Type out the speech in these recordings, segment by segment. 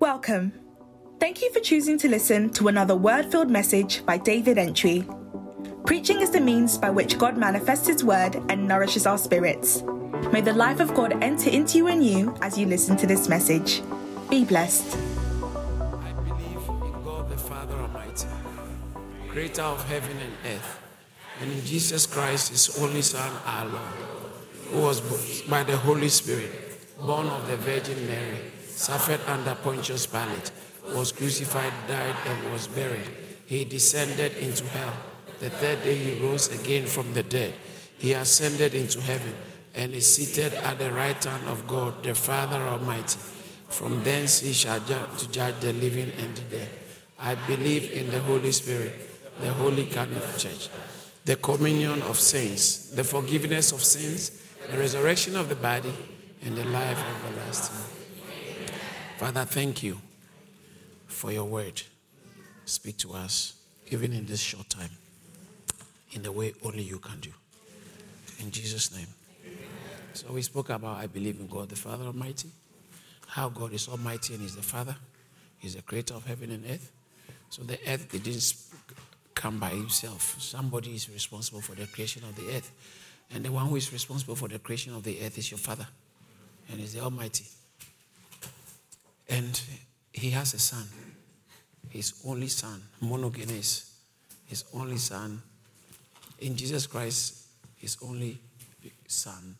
Welcome. Thank you for choosing to listen to another word-filled message by David Entry. Preaching is the means by which God manifests His word and nourishes our spirits. May the life of God enter into you and you as you listen to this message. Be blessed. I believe in God the Father Almighty, creator of heaven and earth, and in Jesus Christ, His only Son, our Lord, who was born by the Holy Spirit, born of the Virgin Mary, suffered under Pontius Pilate, was crucified, died, and was buried. He descended into hell. The third day He rose again from the dead. He ascended into heaven and is seated at the right hand of God, the Father Almighty. From thence He shall judge the living and the dead. I believe in the Holy Spirit, the Holy Catholic Church, the communion of saints, the forgiveness of sins, the resurrection of the body, and the life everlasting. Father, thank You for Your word. Speak to us, even in this short time, in the way only You can do. In Jesus' name. Amen. So we spoke about I believe in God the Father Almighty, how God is Almighty and is the Father. He's the creator of heaven and earth. So the earth didn't come by Himself. Somebody is responsible for the creation of the earth. And the one who is responsible for the creation of the earth is your Father, and is the Almighty. And He has a Son, His only Son, monogenes, His only Son, in Jesus Christ, His only Son,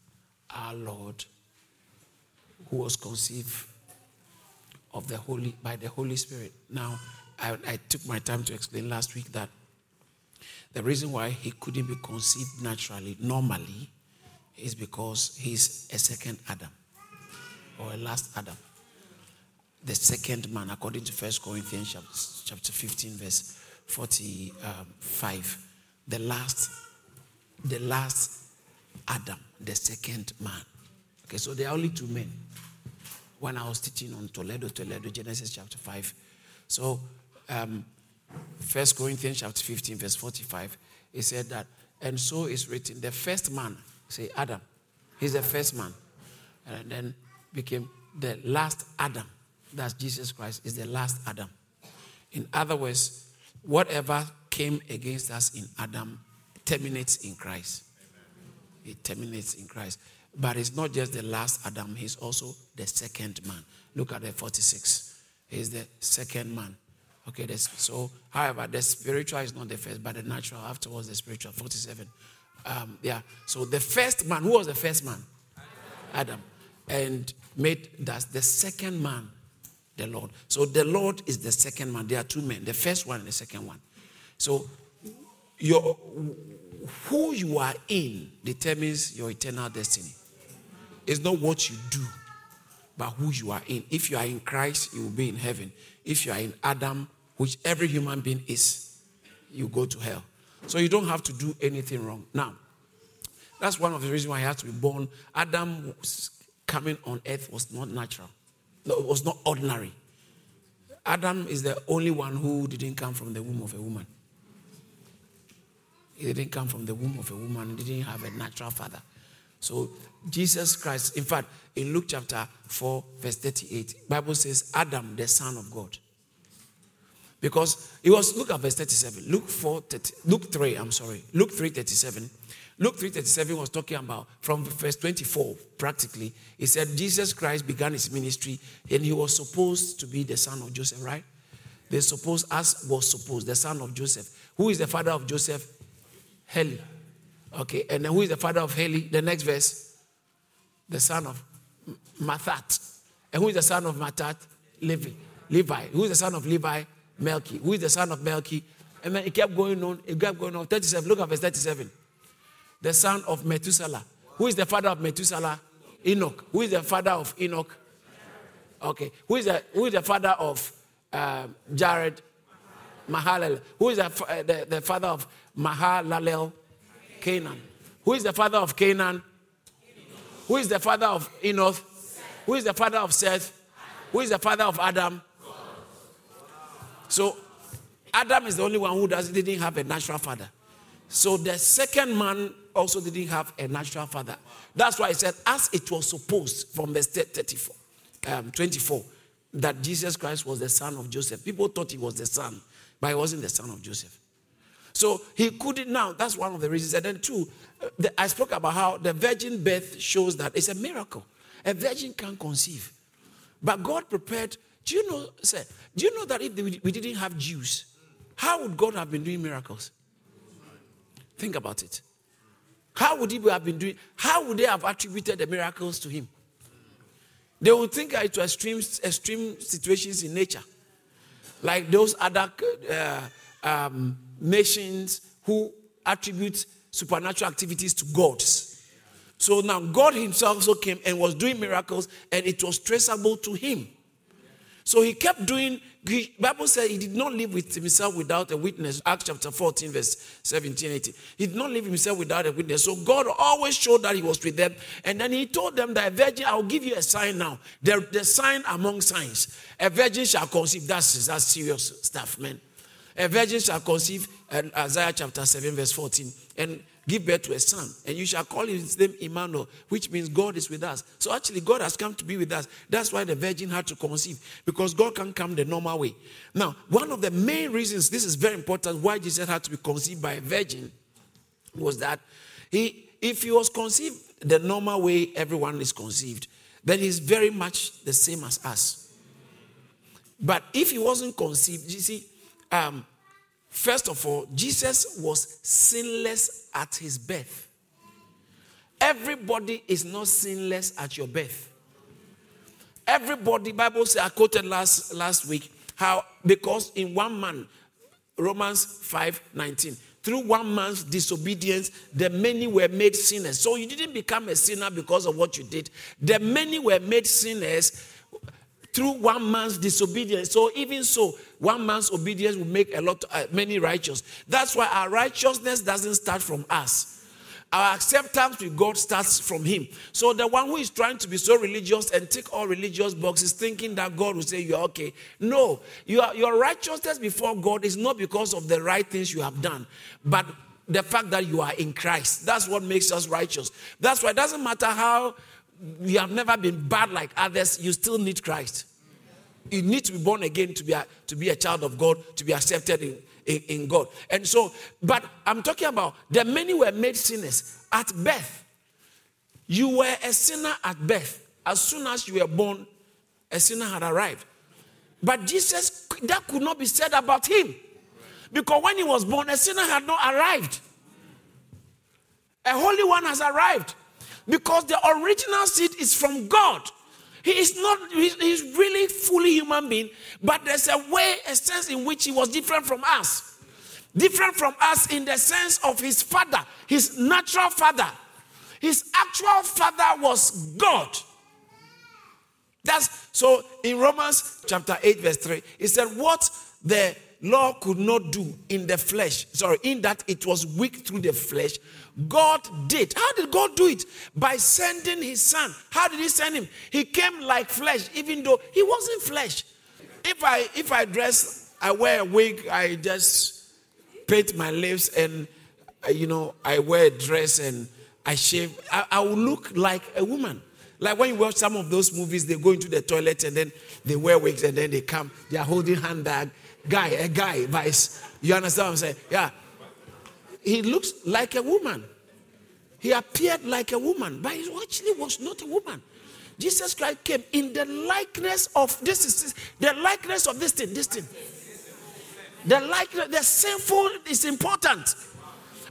our Lord, who was conceived of the Holy by the Holy Spirit. Now, I took my time to explain last week that the reason why He couldn't be conceived naturally, normally, is because He's a second Adam, or a last Adam. The second man, according to 1 Corinthians chapter 15, verse 45, the last Adam, the second man. Okay, so there are only two men. When I was teaching on Toledo, Genesis chapter 5. So, 1 Corinthians chapter 15, verse 45, it said that, and so is written, the first man, say Adam, he's the first man, and then became the last Adam. That Jesus Christ is the last Adam. In other words, whatever came against us in Adam terminates in Christ. Amen. It terminates in Christ. But it's not just the last Adam. He's also the second man. Look at the 46. He's the second man. Okay, so, however, the spiritual is not the first, but the natural afterwards, the spiritual, 47. So the first man, who was the first man? Adam. And made thus the second man the Lord. So the Lord is the second man. There are two men, the first one and the second one. So who you are in determines your eternal destiny. It's not what you do, but who you are in. If you are in Christ, you will be in heaven. If you are in Adam, which every human being is, you go to hell. So you don't have to do anything wrong. Now, that's one of the reasons why I had to be born. Adam's coming on earth was not natural. No, it was not ordinary. Adam is the only one who didn't come from the womb of a woman. He didn't come from the womb of a woman. He didn't have a natural father. So Jesus Christ, in fact, in Luke chapter 4, verse 38, the Bible says, Adam, the son of God. Because it was, look at verse 37. Luke 3, 37. Luke 3:37 was talking about, from verse 24 practically, it said Jesus Christ began His ministry and He was supposed to be the son of Joseph, right? They supposed, as was supposed, the son of Joseph. Who is the father of Joseph? Heli. Okay, and then who is the father of Heli? The next verse, the son of Mathat. And who is the son of Mathat? Levi. Who is the son of Levi? Melchi. Who is the son of Melchi? And then it kept going on. 37, look at verse 37. The son of Methuselah. Who is the father of Methuselah? Enoch. Who is the father of Enoch? Okay. Who is the father of Jared? Mahalalel. Who is the father of Mahalalel? Canaan. Who is the father of Canaan? Who is the father of Enoch? Who is the father of Seth? Who is the father of Adam? So Adam is the only one who didn't have a natural father. So the second man also didn't have a natural father. That's why I said, as it was supposed, from verse 24, that Jesus Christ was the son of Joseph. People thought he was the son, but he wasn't the son of Joseph. So he couldn't now. That's one of the reasons. And then two, I spoke about how the virgin birth shows that it's a miracle. A virgin can conceive. But God prepared. Do you know, sir, do you know that if we didn't have Jews, how would God have been doing miracles? Think about it. How would they have attributed the miracles to him? They would think it was extreme situations in nature. Like those other nations who attribute supernatural activities to gods. So now God himself also came and was doing miracles, and it was traceable to him. So he kept doing, the Bible says he did not live with himself without a witness. Acts chapter 14, verse 17, 18. He did not live himself without a witness. So God always showed that he was with them. And then he told them that a virgin, I'll give you a sign now. The sign among signs. A virgin shall conceive. That's serious stuff, man. A virgin shall conceive, Isaiah chapter 7, verse 14, and give birth to a son. And you shall call his name Emmanuel, which means God is with us. So actually, God has come to be with us. That's why the virgin had to conceive, because God can't come the normal way. Now, one of the main reasons, this is very important, why Jesus had to be conceived by a virgin was that if he was conceived the normal way everyone is conceived, then he's very much the same as us. But if he wasn't conceived, you see, first of all, Jesus was sinless at his birth. Everybody is not sinless at your birth. Everybody, Bible says, I quoted last week, how because in one man, Romans 5:19, through one man's disobedience, the many were made sinners. So you didn't become a sinner because of what you did. The many were made sinners through one man's disobedience. So even so, one man's obedience will make many righteous. That's why our righteousness doesn't start from us. Our acceptance with God starts from him. So the one who is trying to be so religious and tick all religious boxes, thinking that God will say, you're okay. No, your righteousness before God is not because of the right things you have done, but the fact that you are in Christ. That's what makes us righteous. That's why it doesn't matter how you have never been bad like others, you still need Christ. You need to be born again to be a child of God, to be accepted in God. And so, but I'm talking about the many were made sinners at birth. You were a sinner at birth. As soon as you were born, a sinner had arrived. But Jesus, that could not be said about him. Because when he was born, a sinner had not arrived. A holy one has arrived. Because the original seed is from God. He's really fully human being, but there's a way, a sense in which he was different from us. Different from us in the sense of his father, his natural father. His actual father was God. So in Romans chapter 8 verse 3, it said what the law could not do in the flesh. Sorry, in that it was weak through the flesh, God did. How did God do it? By sending his son. How did he send him? He came like flesh, even though he wasn't flesh. If I dress, I wear a wig, I just paint my lips, and I wear a dress and I shave, I will look like a woman. Like when you watch some of those movies, they go into the toilet and then they wear wigs and then they come, they are holding handbag. A guy, vice. You understand what I'm saying? Yeah. He looks like a woman. He appeared like a woman, but he actually was not a woman. Jesus Christ came in the likeness of this thing. The sinful is important.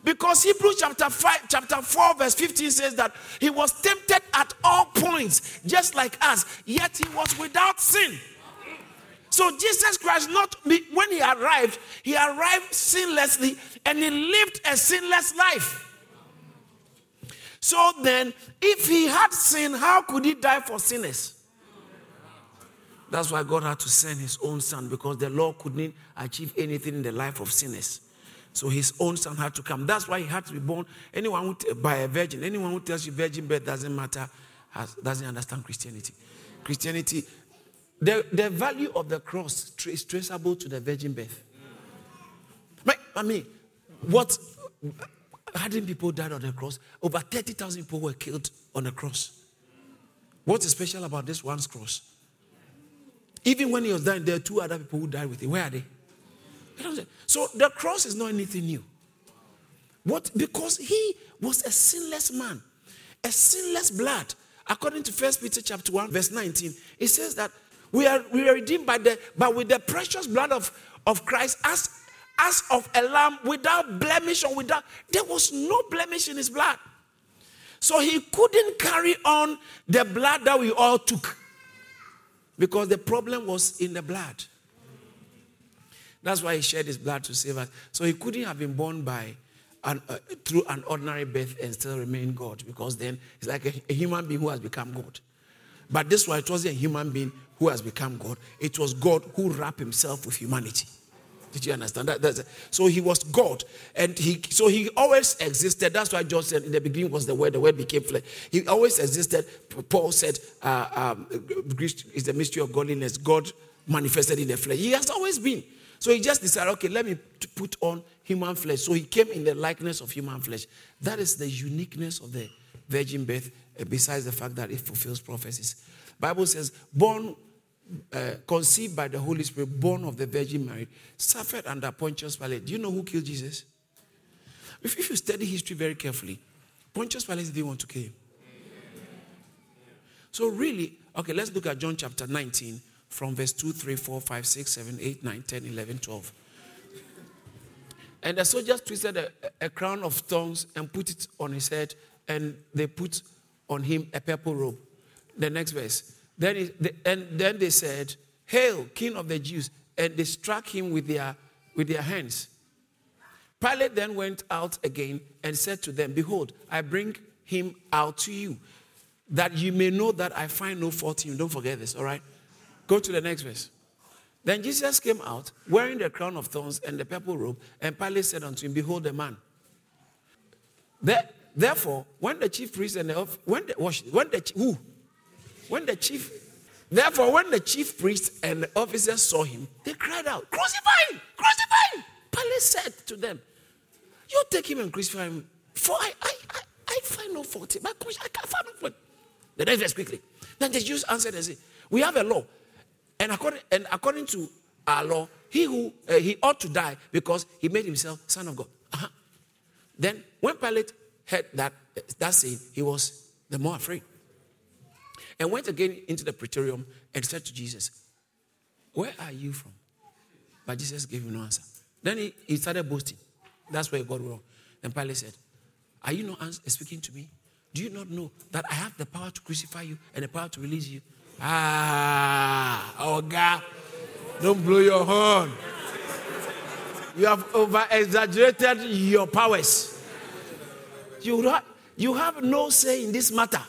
Because Hebrews chapter 4, verse 15 says that he was tempted at all points, just like us, yet he was without sin. So Jesus Christ, when he arrived sinlessly, and he lived a sinless life. So then, if he had sin, how could he die for sinners? That's why God had to send his own son, because the law couldn't achieve anything in the life of sinners. So his own son had to come. That's why he had to be born. By a virgin. Anyone who tells you virgin birth doesn't matter, doesn't understand Christianity. Christianity... The value of the cross is traceable to the virgin birth. I mean, hadn't people died on the cross? Over 30,000 people were killed on the cross. What is special about this one's cross? Even when he was dying, there are two other people who died with him. Where are they? So the cross is not anything new. What? Because he was a sinless man, a sinless blood. According to 1 Peter chapter 1, verse 19, it says that we are redeemed with the precious blood of Christ as of a lamb without blemish or without. There was no blemish in his blood. So he couldn't carry on the blood that we all took, because the problem was in the blood. That's why he shed his blood to save us. So he couldn't have been born through an ordinary birth and still remain God, because then it's like a human being who has become God. But this one, it wasn't a human being who has become God. It was God who wrapped himself with humanity. Did you understand that? So he was God, and he always existed. That's why John said, "In the beginning was the Word. The Word became flesh." He always existed. Paul said, "Christ is the mystery of godliness. God manifested in the flesh." He has always been. So he just decided, okay, let me put on human flesh. So he came in the likeness of human flesh. That is the uniqueness of the virgin birth, besides the fact that it fulfills prophecies. Bible says, conceived by the Holy Spirit, born of the Virgin Mary, suffered under Pontius Pilate. Do you know who killed Jesus? If you study history very carefully, Pontius Pilate didn't want to kill him. So really, okay, let's look at John chapter 19. From verse 2, 3, 4, 5, 6, 7, 8, 9, 10, 11, 12. And the soldiers twisted a crown of thorns and put it on his head, and they put on him a purple robe. The next verse. Then they said, "Hail, King of the Jews." And they struck him with their hands. Pilate then went out again and said to them, "Behold, I bring him out to you, that you may know that I find no fault in him." Don't forget this, all right? Go to the next verse. Then Jesus came out, wearing the crown of thorns and the purple robe, and Pilate said unto him, "Behold the man." Therefore, when the chief priest and the chief priests and the officers saw him, they cried out, "Crucify him! Crucify him!" Pilate said to them, "You take him and crucify him, for I find no fault. My question, I can't find no fault." The next verse quickly. Then the Jews answered and said, "We have a law. And according to our law, he ought to die because he made himself son of God." Uh-huh. Then when Pilate heard that saying, he was the more afraid, and went again into the praetorium and said to Jesus, "Where are you from?" But Jesus gave him no answer. Then he started boasting. That's where he got wrong. Then Pilate said, "Are you not speaking to me? Do you not know that I have the power to crucify you and the power to release you?" Oh God, don't blow your horn. You have over-exaggerated your powers. You have no say in this matter.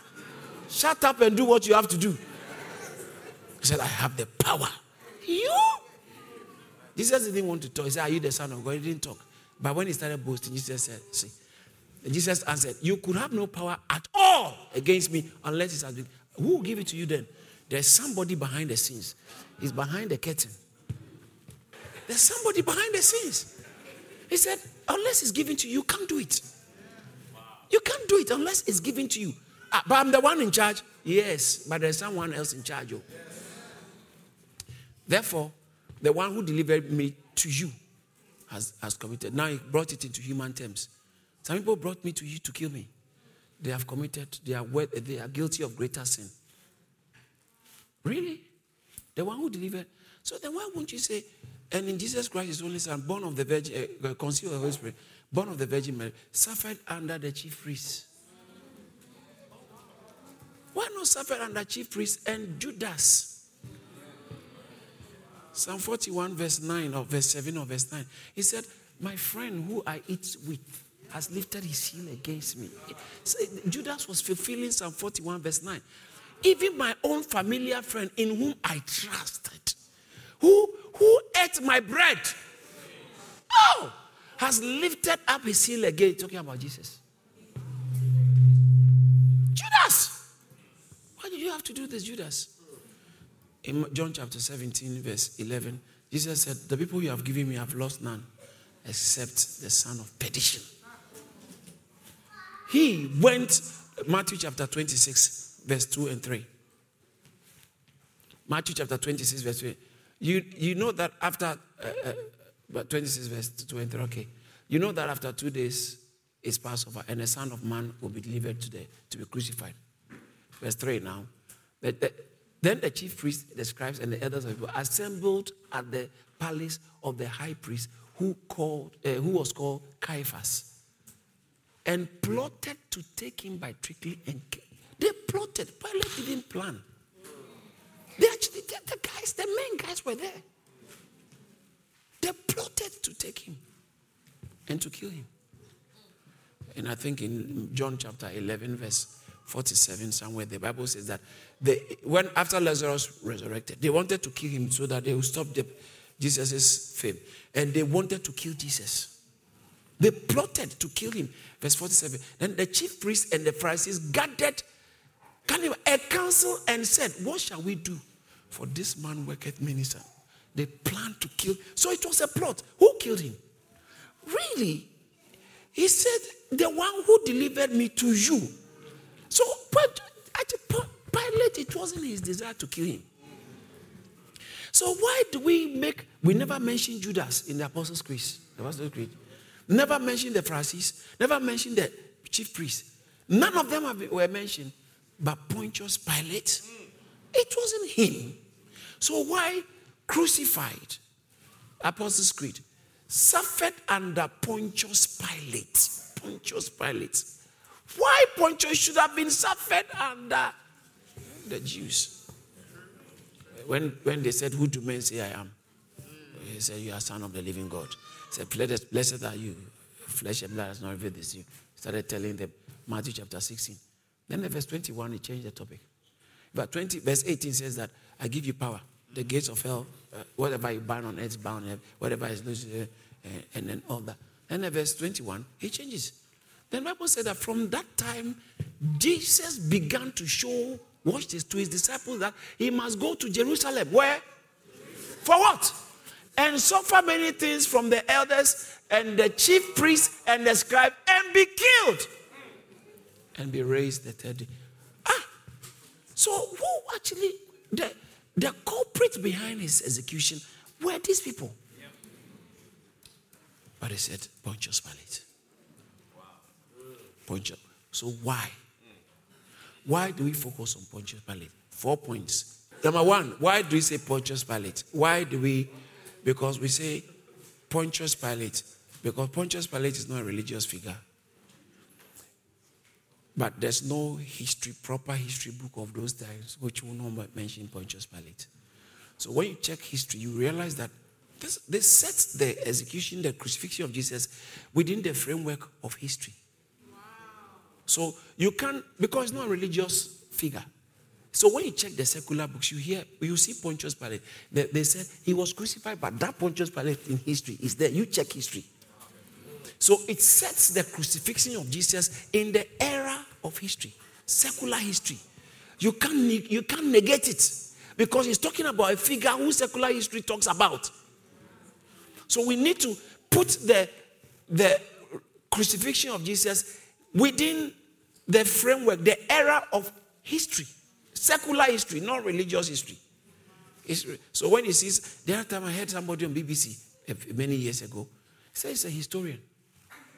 Shut up and do what you have to do. He said, "I have the power." You? Jesus didn't want to talk. He said, "Are you the Son of God?" He didn't talk. But when he started boasting, Jesus said, "See." And Jesus answered, "You could have no power at all against me unless it has been. Who will give it to you then?" There's somebody behind the scenes. He's behind the curtain. There's somebody behind the scenes. He said, "Unless it's given to you, you can't do it. You can't do it unless it's given to you." "But I'm the one in charge." "Yes, but there's someone else in charge." Oh. Yes. "Therefore, the one who delivered me to you has committed." Now he brought it into human terms. "Some people brought me to you to kill me. They have committed. They are guilty of greater sin." Really? The one who delivered. So then why won't you say, "And in Jesus Christ his only Son, born of the Virgin, conceived of the Holy Spirit, born of the Virgin Mary, suffered under the chief priest"? Why not suffer under chief priest and Judas? Psalm 41 verse 9 or verse 7 or verse 9. He said, "My friend who I eat with has lifted his heel against me." So Judas was fulfilling Psalm 41 verse 9. "Even my own familiar friend in whom I trusted, who ate my bread, has lifted up his heel again." Talking about Jesus. Judas! Why did you have to do this, Judas? In John chapter 17, verse 11, Jesus said, "The people you have given me have lost none, except the son of perdition." He went, Matthew chapter 26, verse 2 and 3. Matthew chapter 26, verse 20. You know that after, but 26 verse 20, okay. You know that after 2 days is Passover and the Son of Man will be delivered to be crucified. Verse 3 now. Then the chief priests, the scribes, and the elders of people assembled at the palace of the high priest who was called Caiaphas and plotted to take him by trickery and kill. They plotted. Pilate didn't plan. They actually, the main guys were there. They plotted to take him and to kill him. And I think in John chapter 11, verse 47, somewhere, the Bible says that after Lazarus resurrected, they wanted to kill him so that they would stop Jesus' fame. And they wanted to kill Jesus. They plotted to kill him. Verse 47. Then the chief priests and the Pharisees gathered a council and said, "What shall we do? For this man worketh minister." They planned to kill. So it was a plot. Who killed him? Really? He said, "The one who delivered me to you." So Pilate, it wasn't his desire to kill him. So why do we never mention Judas in the Apostles' Creed. The Apostles' Creed. Never mention the Pharisees. Never mention the chief priests. None of them were mentioned. But Pontius Pilate, it wasn't him. So why crucified? Apostles' Creed. Suffered under Pontius Pilate. Pontius Pilate. Why Pontius should have been suffered under the Jews? When they said, "Who do men say I am?" He said, "You are Son of the living God." He said, "Blessed are you. Flesh and blood has not revealed this to you." He started telling them, Matthew chapter 16. Then in verse 21, he changed the topic. But verse 18 says that, "I give you power. The gates of hell, whatever you bind on earth is bound in heaven, whatever is loose, and then all that." And in verse 21, he changes. Then the Bible said that from that time, Jesus began to show, watch this, to his disciples that he must go to Jerusalem. Where? For what? "And suffer many things from the elders and the chief priests and the scribes and be killed and be raised the third day." So who actually, the culprit behind his execution were these people. Yep. But he said, Pontius Pilate. Wow. Pontius. So why? Why do we focus on Pontius Pilate? 4 points. Number one, why do we say Pontius Pilate? Why do we? Because we say Pontius Pilate. Because Pontius Pilate is not a religious figure. But there's no proper history book of those times which will not mention Pontius Pilate. So when you check history, you realize that this sets the execution, the crucifixion of Jesus within the framework of history. Wow. So you can't, because it's not a religious figure. So when you check the secular books, you see Pontius Pilate. They said he was crucified, but that Pontius Pilate in history is there. You check history. So it sets the crucifixion of Jesus in the era of history, secular history. You can't negate it because he's talking about a figure who secular history talks about. So we need to put the crucifixion of Jesus within the framework, the era of history, secular history, not religious history. So when he sees, the other time I heard somebody on BBC many years ago say he's a historian.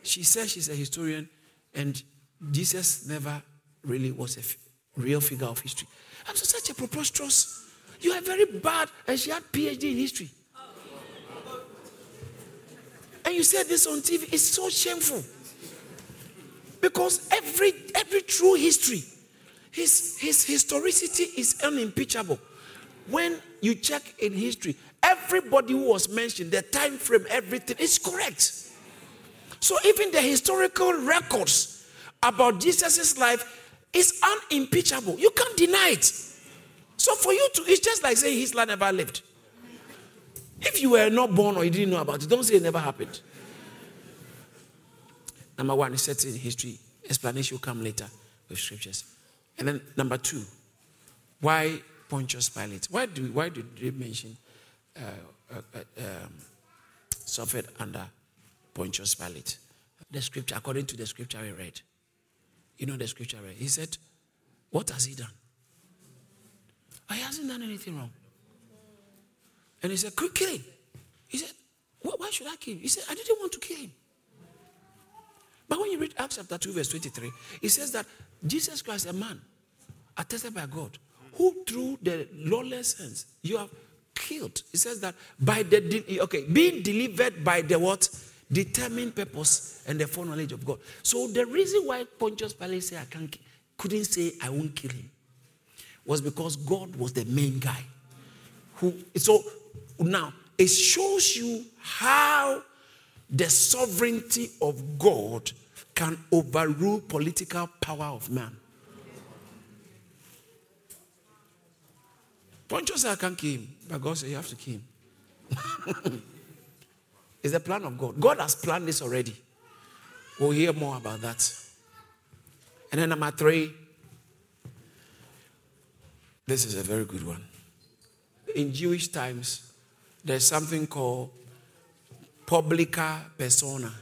She says she's a historian and Jesus never really was a real figure of history. I'm such a preposterous. You are very bad. And she had PhD in history. And you said this on TV. It's so shameful. Because every true history, his historicity is unimpeachable. When you check in history, everybody who was mentioned, the time frame, everything is correct. So even the historical records about Jesus' life is unimpeachable. You can't deny it. So for you it's just like saying Hitler never lived. If you were not born or you didn't know about it, don't say it never happened. Number one, it sets in history. Explanation will come later with scriptures. And then number two, why Pontius Pilate? Why do they mention suffered under Pontius Pilate? The scripture, according to the scripture we read. You know the scripture I read. He said, what has he done? He hasn't done anything wrong. And he said, "Quick, kill him." He said, "Why should I kill him?" He said, "I didn't want to kill him." But when you read Acts chapter 2, verse 23, it says that Jesus Christ, a man, attested by God, who through the lawless hands you have killed. It says that by the being delivered by the what? Determined purpose and the foreknowledge of God. So the reason why Pontius Pilate said couldn't say I won't kill him was because God was the main guy. So now it shows you how the sovereignty of God can overrule political power of man. Pontius said, "I can't kill him," but God said, "You have to kill him." It's the plan of God. God has planned this already. We'll hear more about that. And then number 3. This is a very good one. In Jewish times, there's something called publica persona.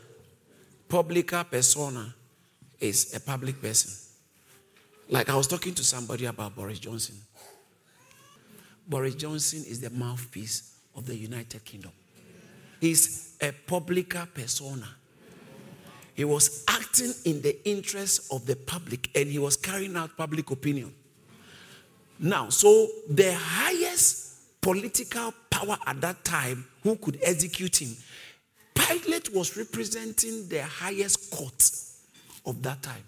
Publica persona is a public person. Like I was talking to somebody about Boris Johnson. Boris Johnson is the mouthpiece of the United Kingdom. He's a publica persona. He was acting in the interest of the public and he was carrying out public opinion. Now, so the highest political power at that time who could execute him, Pilate was representing the highest court of that time.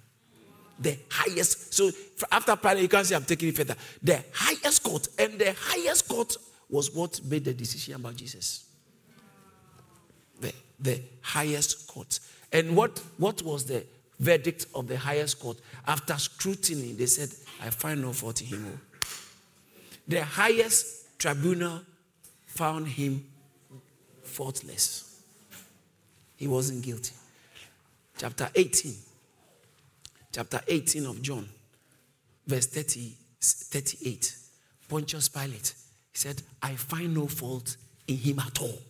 The highest. So after Pilate, you can't say I'm taking it further. The highest court, and the highest court was what made the decision about Jesus. The highest court. And what was the verdict of the highest court? After scrutiny, they said, "I find no fault in him." The highest tribunal found him faultless. He wasn't guilty. Chapter 18 of John, verse 38. Pontius Pilate said, "I find no fault in him at all."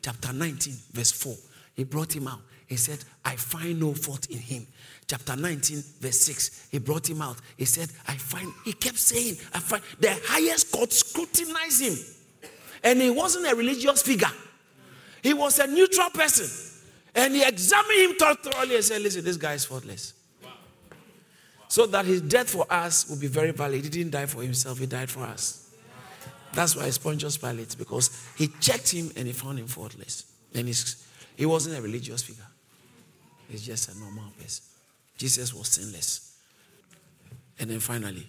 Chapter 19, verse 4. He brought him out. He said, "I find no fault in him." Chapter 19, verse 6. He brought him out. He said, he kept saying, "I find." The highest court scrutinized him. And he wasn't a religious figure. He was a neutral person. And he examined him thoroughly and said, "Listen, this guy is faultless." Wow. Wow. So that his death for us would be very valid. He didn't die for himself. He died for us. That's why it's Pontius Pilate, because he checked him and he found him faultless. And he wasn't a religious figure. He's just a normal person. Jesus was sinless. And then finally,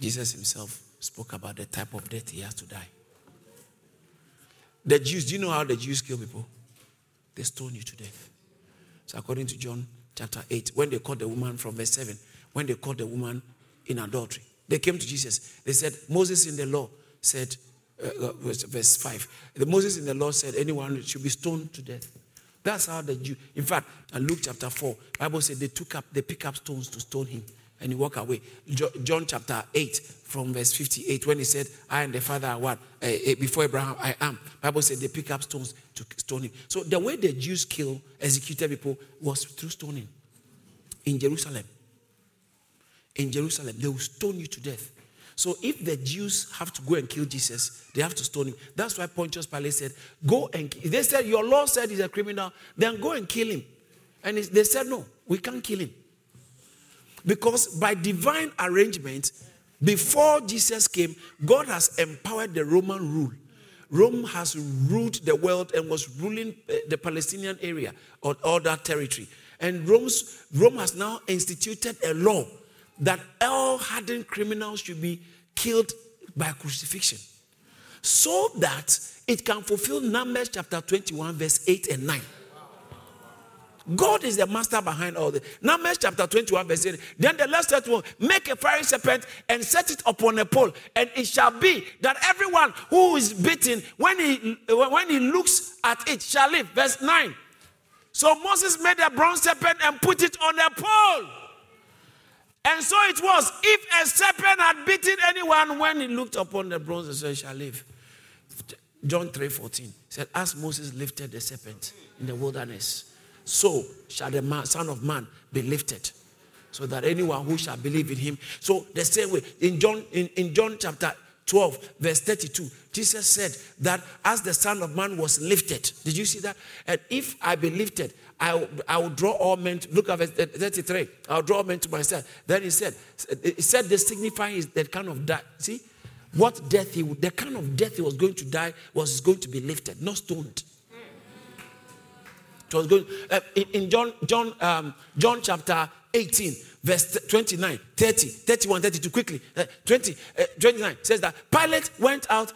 Jesus himself spoke about the type of death he has to die. The Jews, do you know how the Jews kill people? They stone you to death. So according to John chapter 8, when they caught the woman from verse 7, when they caught the woman in adultery, they came to Jesus. They said, "Moses in the law said," verse 5, "Moses in the law said anyone should be stoned to death." That's how the Jew, in fact, in Luke chapter 4, the Bible said they pick up stones to stone him and he walked away. John chapter 8 from verse 58, when he said, "I and the Father are one. Before Abraham, I am." The Bible said they pick up stones to stone him. So the way the Jews executed people was through stoning in Jerusalem. In Jerusalem, they will stone you to death. So if the Jews have to go and kill Jesus, they have to stone him. That's why Pontius Pilate said, they said, "Your law said he's a criminal, then go and kill him." And they said, "No, we can't kill him." Because by divine arrangement, before Jesus came, God has empowered the Roman rule. Rome has ruled the world and was ruling the Palestinian area or all that territory. And Rome has now instituted a law that all hardened criminals should be killed by crucifixion, so that it can fulfill Numbers chapter 21, verse 8 and 9. God is the master behind all this. Numbers chapter 21, verse 8. Then the last verse will make a fiery serpent and set it upon a pole, and it shall be that everyone who is bitten, when he looks at it, shall live. Verse 9. So Moses made a bronze serpent and put it on a pole. And so it was, if a serpent had bitten anyone, when he looked upon the bronze, he said, "He shall live." John 3:14 said, "As Moses lifted the serpent in the wilderness, so shall the Son of Man be lifted, so that anyone who shall believe in him." So the same way, in John chapter 12, verse 32, Jesus said that as the Son of Man was lifted, did you see that? And if I be lifted, I will draw all men, look at verse 33, I will draw men to myself. Then he said this signifying that kind of death, see? What death he would, the kind of death he was going to die was going to be lifted, not stoned. It was going, in John chapter 18, verse 29, 30, 31, 32, quickly, 29, says that Pilate went out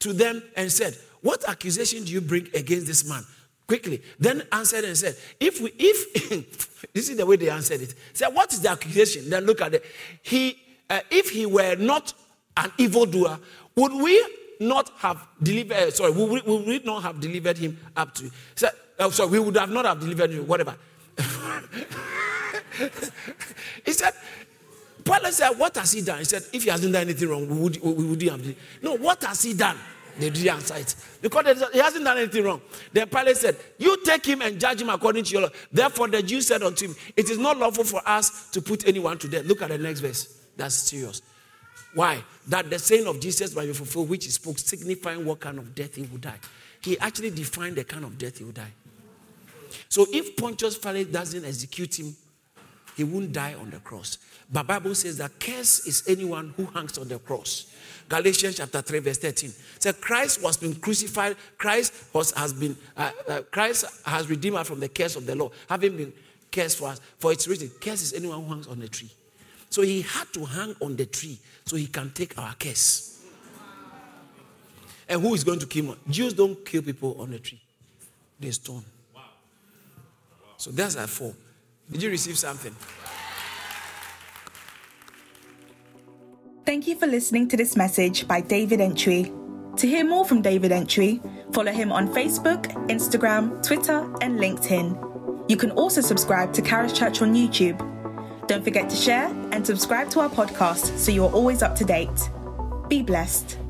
to them and said, what accusation do you bring against this man? Quickly, then answered and said, if this is the way they answered it. Said, what is the accusation? Then look at it. If he were not an evildoer, would we not have delivered, would we not have delivered him up to you? So, we would have not have delivered him, whatever. He said, Pilate said, what has he done? He said, if he hasn't done anything wrong, we wouldn't have delivered. No, what has he done? They didn't answer it. Because he hasn't done anything wrong. Then Pilate said, you take him and judge him according to your law. Therefore the Jews said unto him, it is not lawful for us to put anyone to death. Look at the next verse. That's serious. Why? That the saying of Jesus might be fulfilled, which he spoke, signifying what kind of death he would die. He actually defined the kind of death he would die. So if Pontius Pilate doesn't execute him, he won't die on the cross. But the Bible says that cursed is anyone who hangs on the cross. Galatians chapter 3 verse 13. So Christ was been crucified. Christ has redeemed us from the curse of the law, having been cursed for us. For it's written, cursed is anyone who hangs on the tree. So he had to hang on the tree so he can take our curse. And who is going to kill him? Jews don't kill people on the tree. They stone. Wow. Wow. So that's our four. Did you receive something? Thank you for listening to this message by David Entry. To hear more from David Entry, follow him on Facebook, Instagram, Twitter, and LinkedIn. You can also subscribe to Caris Church on YouTube. Don't forget to share and subscribe to our podcast so you're always up to date. Be blessed.